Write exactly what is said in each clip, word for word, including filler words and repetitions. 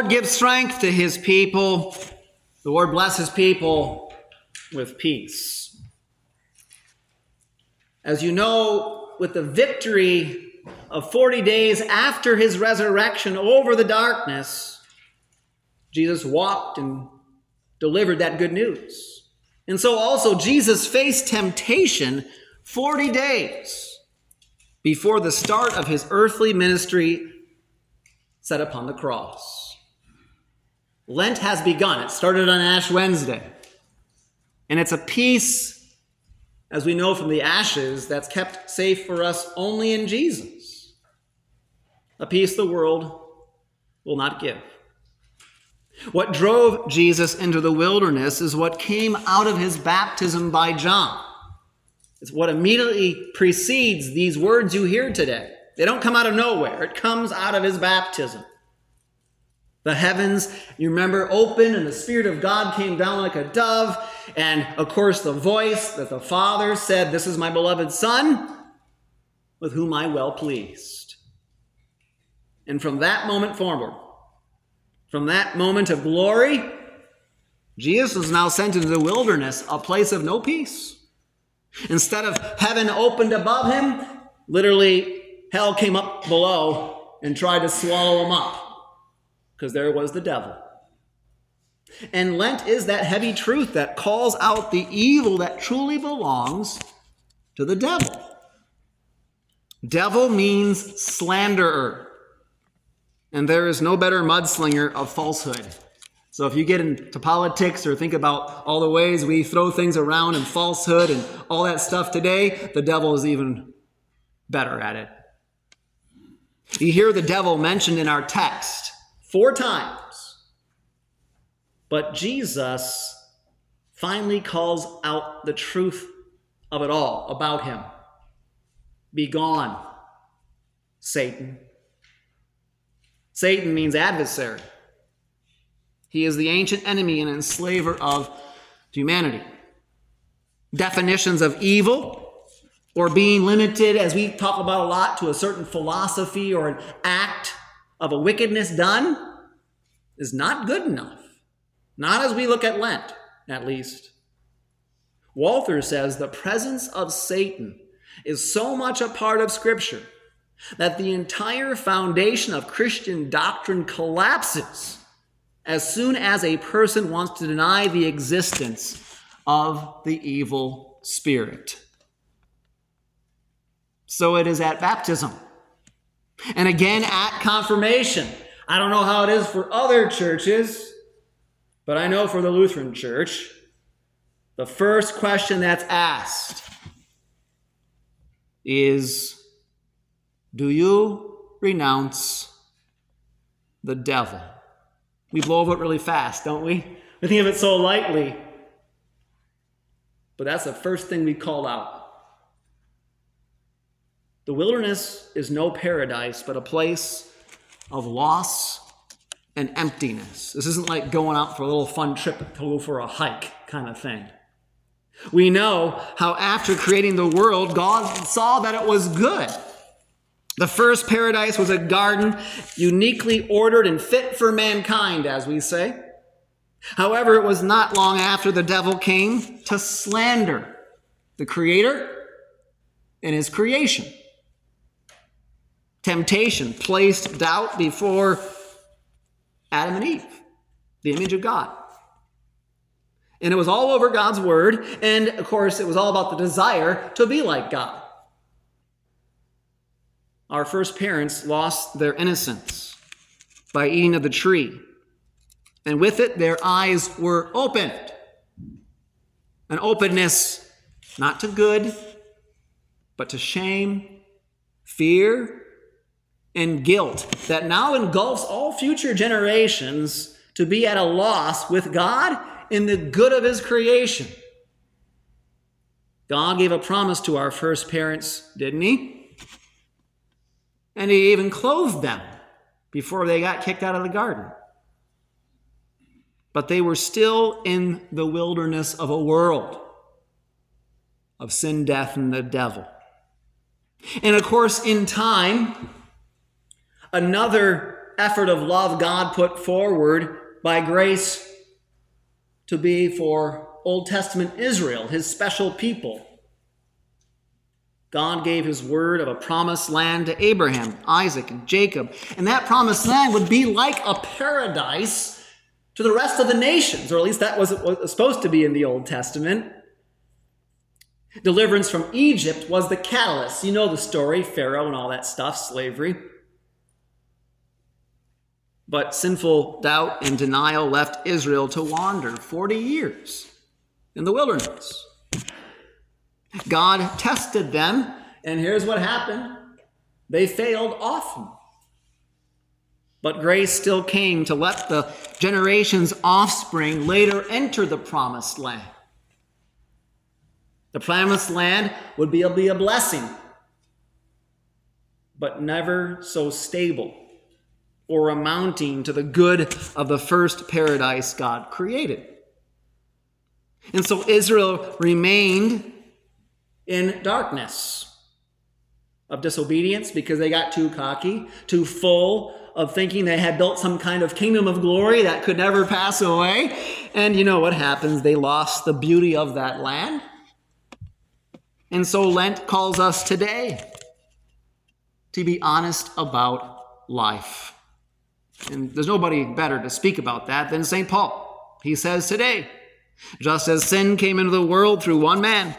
Lord gives strength to his people. The Lord bless his people with peace. As you know, with the victory of forty days after his resurrection over the darkness, Jesus walked and delivered that good news. And so also Jesus faced temptation forty days before the start of his earthly ministry set upon the cross. Lent has begun. It started on Ash Wednesday. And it's a peace, as we know from the ashes, that's kept safe for us only in Jesus. A peace the world will not give. What drove Jesus into the wilderness is what came out of his baptism by John. It's what immediately precedes these words you hear today. They don't come out of nowhere. It comes out of his baptism. The heavens, you remember, opened and the Spirit of God came down like a dove. And, of course, the voice that the Father said, "This is my beloved Son, with whom I well pleased." And from that moment forward, from that moment of glory, Jesus was now sent into the wilderness, a place of no peace. Instead of heaven opened above him, literally hell came up below and tried to swallow him up, because there was the devil. And Lent is that heavy truth that calls out the evil that truly belongs to the devil. Devil means slanderer. And there is no better mudslinger of falsehood. So if you get into politics or think about all the ways we throw things around and falsehood and all that stuff today, the devil is even better at it. You hear the devil mentioned in our text four times. But Jesus finally calls out the truth of it all about him. Be gone, Satan. Satan means adversary. He is the ancient enemy and enslaver of humanity. Definitions of evil, or being limited, as we talk about a lot, to a certain philosophy or an act of a wickedness done, is not good enough. Not as we look at Lent, at least. Walther says the presence of Satan is so much a part of Scripture that the entire foundation of Christian doctrine collapses as soon as a person wants to deny the existence of the evil spirit. So it is at baptism. And again at confirmation. I don't know how it is for other churches, but I know for the Lutheran Church, the first question that's asked is, do you renounce the devil? We blow over it really fast, don't we? We think of it so lightly. But that's the first thing we call out. The wilderness is no paradise, but a place of loss and emptiness. This isn't like going out for a little fun trip to go for a hike kind of thing. We know how after creating the world, God saw that it was good. The first paradise was a garden uniquely ordered and fit for mankind, as we say. However, it was not long after the devil came to slander the Creator and his creation. Temptation placed doubt before Adam and Eve, the image of God. And it was all over God's word. And, of course, it was all about the desire to be like God. Our first parents lost their innocence by eating of the tree. And with it, their eyes were opened. An openness not to good, but to shame, fear, and guilt that now engulfs all future generations to be at a loss with God in the good of his creation. God gave a promise to our first parents, didn't he? And he even clothed them before they got kicked out of the garden. But they were still in the wilderness of a world of sin, death, and the devil. And of course, in time, another effort of love God put forward by grace to be for Old Testament Israel, his special people. God gave his word of a promised land to Abraham, Isaac, and Jacob. And that promised land would be like a paradise to the rest of the nations, or at least that was supposed to be in the Old Testament. Deliverance from Egypt was the catalyst. You know the story, Pharaoh and all that stuff, slavery. But sinful doubt and denial left Israel to wander forty years in the wilderness. God tested them, and here's what happened. They failed often. But grace still came to let the generation's offspring later enter the promised land. The promised land would be a, be a blessing, but never so stable or amounting to the good of the first paradise God created. And so Israel remained in darkness of disobedience because they got too cocky, too full of thinking they had built some kind of kingdom of glory that could never pass away. And you know what happens? They lost the beauty of that land. And so Lent calls us today to be honest about life. And there's nobody better to speak about that than Saint Paul. He says today, just as sin came into the world through one man,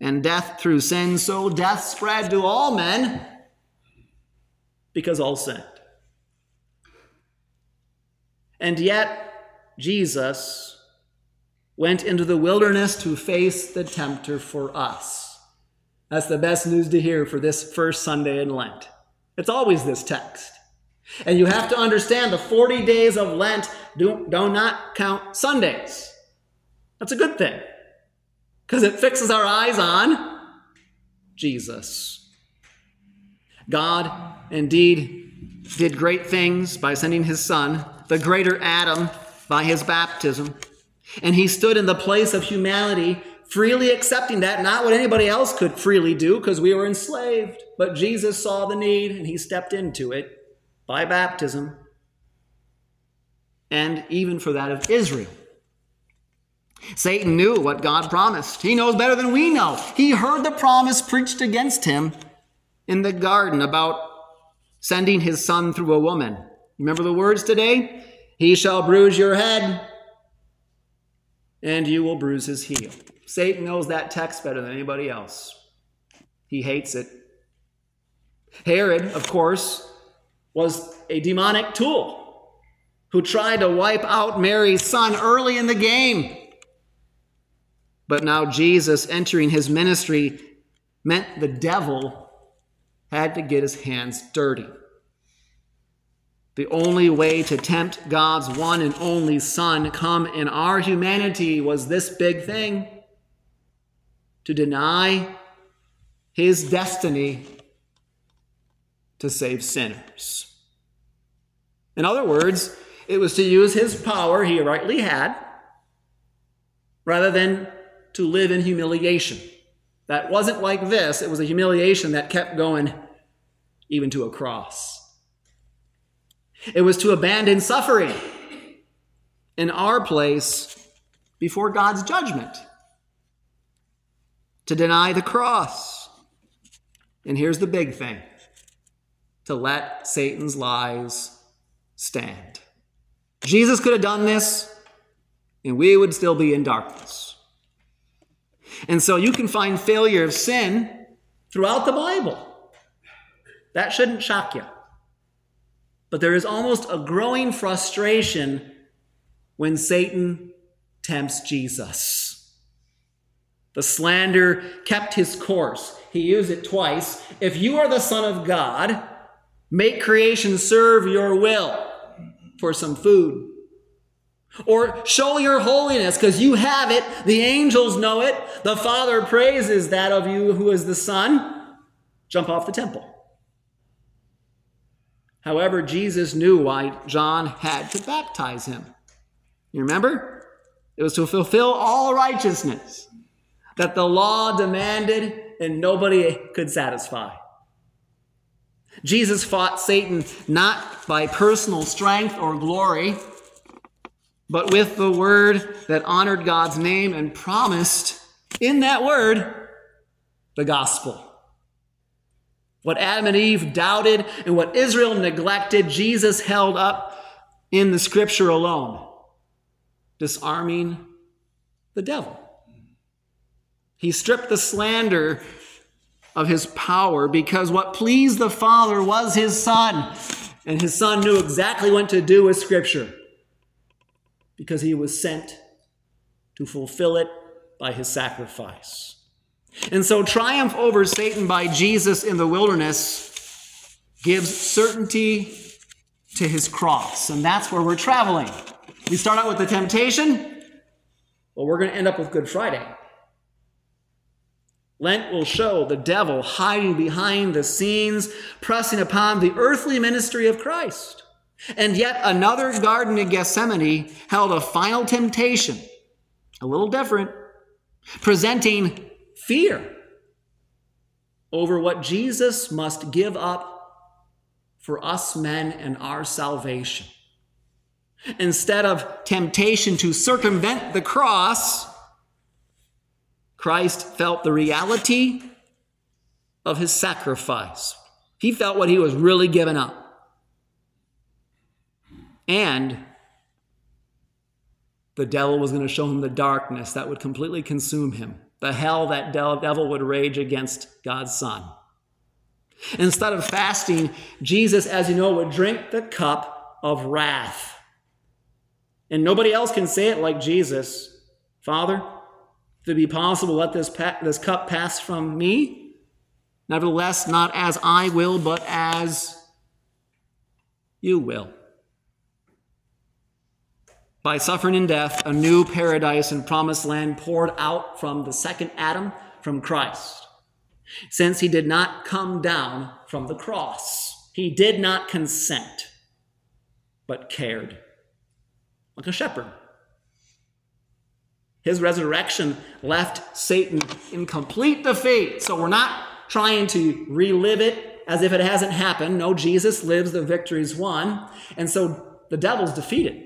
and death through sin, so death spread to all men because all sinned. And yet, Jesus went into the wilderness to face the tempter for us. That's the best news to hear for this first Sunday in Lent. It's always this text. And you have to understand the forty days of Lent do, do not count Sundays. That's a good thing, because it fixes our eyes on Jesus. God indeed did great things by sending his son, the greater Adam, by his baptism. And he stood in the place of humanity, freely accepting that, not what anybody else could freely do, because we were enslaved. But Jesus saw the need, and he stepped into it by baptism, and even for that of Israel. Satan knew what God promised. He knows better than we know. He heard the promise preached against him in the garden about sending his son through a woman. Remember the words today? He shall bruise your head, and you will bruise his heel. Satan knows that text better than anybody else. He hates it. Herod, of course, was a demonic tool who tried to wipe out Mary's son early in the game. But now Jesus entering his ministry meant the devil had to get his hands dirty. The only way to tempt God's one and only Son come in our humanity was this big thing: to deny his destiny to save sinners. In other words, it was to use his power he rightly had rather than to live in humiliation. That wasn't like this. It was a humiliation that kept going even to a cross. It was to abandon suffering in our place before God's judgment, to deny the cross. And here's the big thing: to let Satan's lies stand. Jesus could have done this, and we would still be in darkness. And so you can find failure of sin throughout the Bible. That shouldn't shock you. But there is almost a growing frustration when Satan tempts Jesus. The slander kept his course. He used it twice. If you are the Son of God, make creation serve your will for some food. Or show your holiness because you have it. The angels know it. The Father praises that of you who is the Son. Jump off the temple. However, Jesus knew why John had to baptize him. You remember? It was to fulfill all righteousness that the law demanded and nobody could satisfy. Jesus fought Satan not by personal strength or glory, but with the word that honored God's name and promised in that word the gospel. What Adam and Eve doubted and what Israel neglected, Jesus held up in the scripture alone, disarming the devil. He stripped the slander of his power because what pleased the Father was his Son. And his Son knew exactly what to do with scripture because he was sent to fulfill it by his sacrifice. And so triumph over Satan by Jesus in the wilderness gives certainty to his cross. And that's where we're traveling. We start out with the temptation, but we're going to end up with Good Friday. Lent will show the devil hiding behind the scenes, pressing upon the earthly ministry of Christ. And yet another garden in Gethsemane held a final temptation, a little different, presenting fear over what Jesus must give up for us men and our salvation. Instead of temptation to circumvent the cross, Christ felt the reality of his sacrifice. He felt what he was really giving up. And the devil was going to show him the darkness that would completely consume him, the hell that devil would rage against God's Son. Instead of fasting, Jesus, as you know, would drink the cup of wrath. And nobody else can say it like Jesus. Father, if it be possible, let this pa- this cup pass from me. Nevertheless, not as I will, but as you will. By suffering and death, a new paradise and promised land poured out from the second Adam, from Christ. Since he did not come down from the cross, he did not consent, but cared like a shepherd. His resurrection left Satan in complete defeat. So we're not trying to relive it as if it hasn't happened. No, Jesus lives, the victory's won. And so the devil's defeated.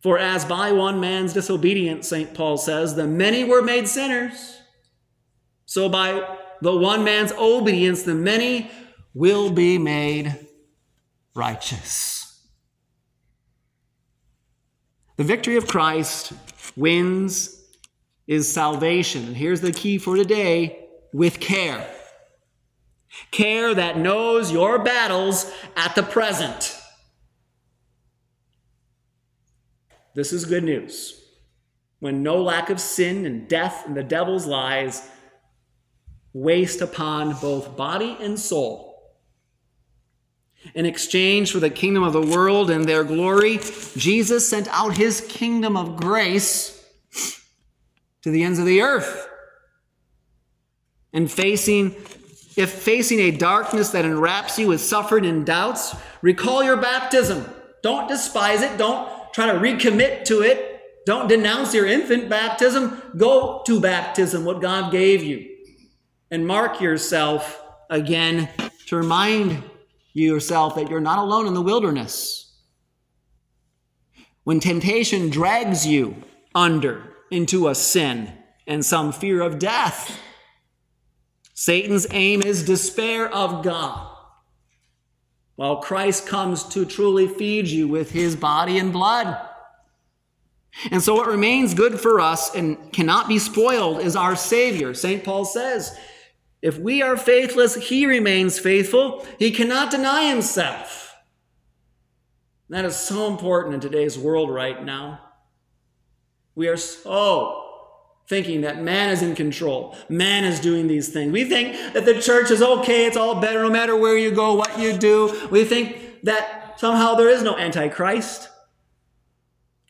For as by one man's disobedience, Saint Paul says, the many were made sinners, so by the one man's obedience, the many will be made righteous. The victory of Christ wins is salvation. And here's the key for today: with care. Care that knows your battles at the present. This is good news. When no lack of sin and death and the devil's lies waste upon both body and soul. In exchange for the kingdom of the world and their glory, Jesus sent out his kingdom of grace to the ends of the earth. And facing, if facing a darkness that enwraps you with suffering and doubts, recall your baptism. Don't despise it. Don't try to recommit to it. Don't denounce your infant baptism. Go to baptism, what God gave you. And mark yourself again to remind yourself that you're not alone in the wilderness. When temptation drags you under into a sin and some fear of death, Satan's aim is despair of God, while Christ comes to truly feed you with his body and blood. And so what remains good for us and cannot be spoiled is our Savior. Saint Paul says, if we are faithless, he remains faithful. He cannot deny himself. And that is so important in today's world right now. We are so thinking that man is in control. Man is doing these things. We think that the church is okay. It's all better no matter where you go, what you do. We think that somehow there is no Antichrist.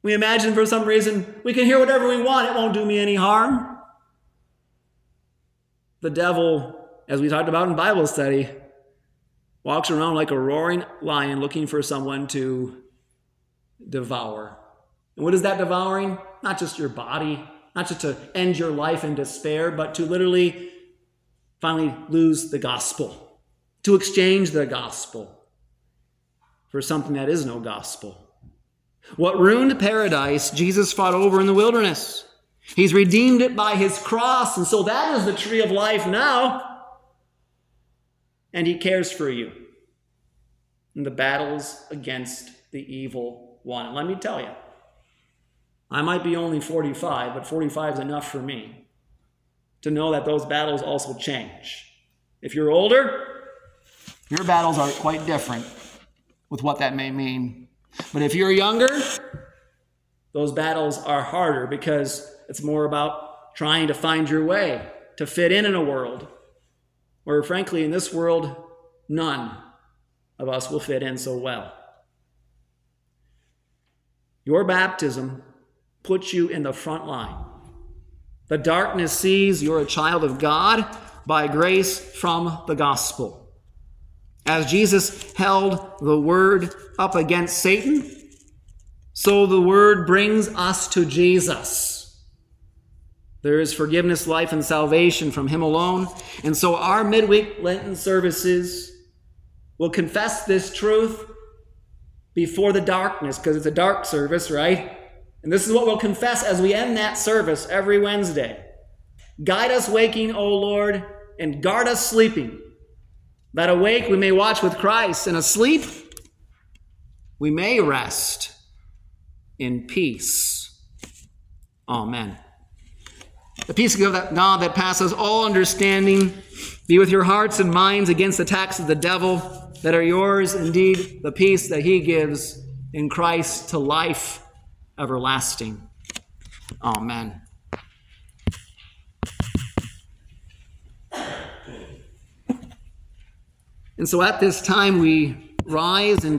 We imagine for some reason we can hear whatever we want. It won't do me any harm. The devil, as we talked about in Bible study, walks around like a roaring lion looking for someone to devour. And what is that devouring? Not just your body, not just to end your life in despair, but to literally finally lose the gospel, to exchange the gospel for something that is no gospel. What ruined paradise, Jesus fought over in the wilderness. He's redeemed it by his cross, and so that is the tree of life now. And he cares for you in the battles against the evil one. And let me tell you, I might be only forty-five, but forty-five is enough for me to know that those battles also change. If you're older, your battles are quite different with what that may mean. But if you're younger, those battles are harder because it's more about trying to find your way, to fit in in a world where, frankly, in this world, none of us will fit in so well. Your baptism puts you in the front line. The darkness sees you're a child of God by grace from the gospel. As Jesus held the word up against Satan, so the word brings us to Jesus. There is forgiveness, life, and salvation from him alone. And so our midweek Lenten services will confess this truth before the darkness, because it's a dark service, right? And this is what we'll confess as we end that service every Wednesday. Guide us waking, O Lord, and guard us sleeping, that awake we may watch with Christ, and asleep we may rest in peace. Amen. The peace of God that passes all understanding be with your hearts and minds against the attacks of the devil that are yours. Indeed, the peace that he gives in Christ to life everlasting. Amen. And so at this time we rise and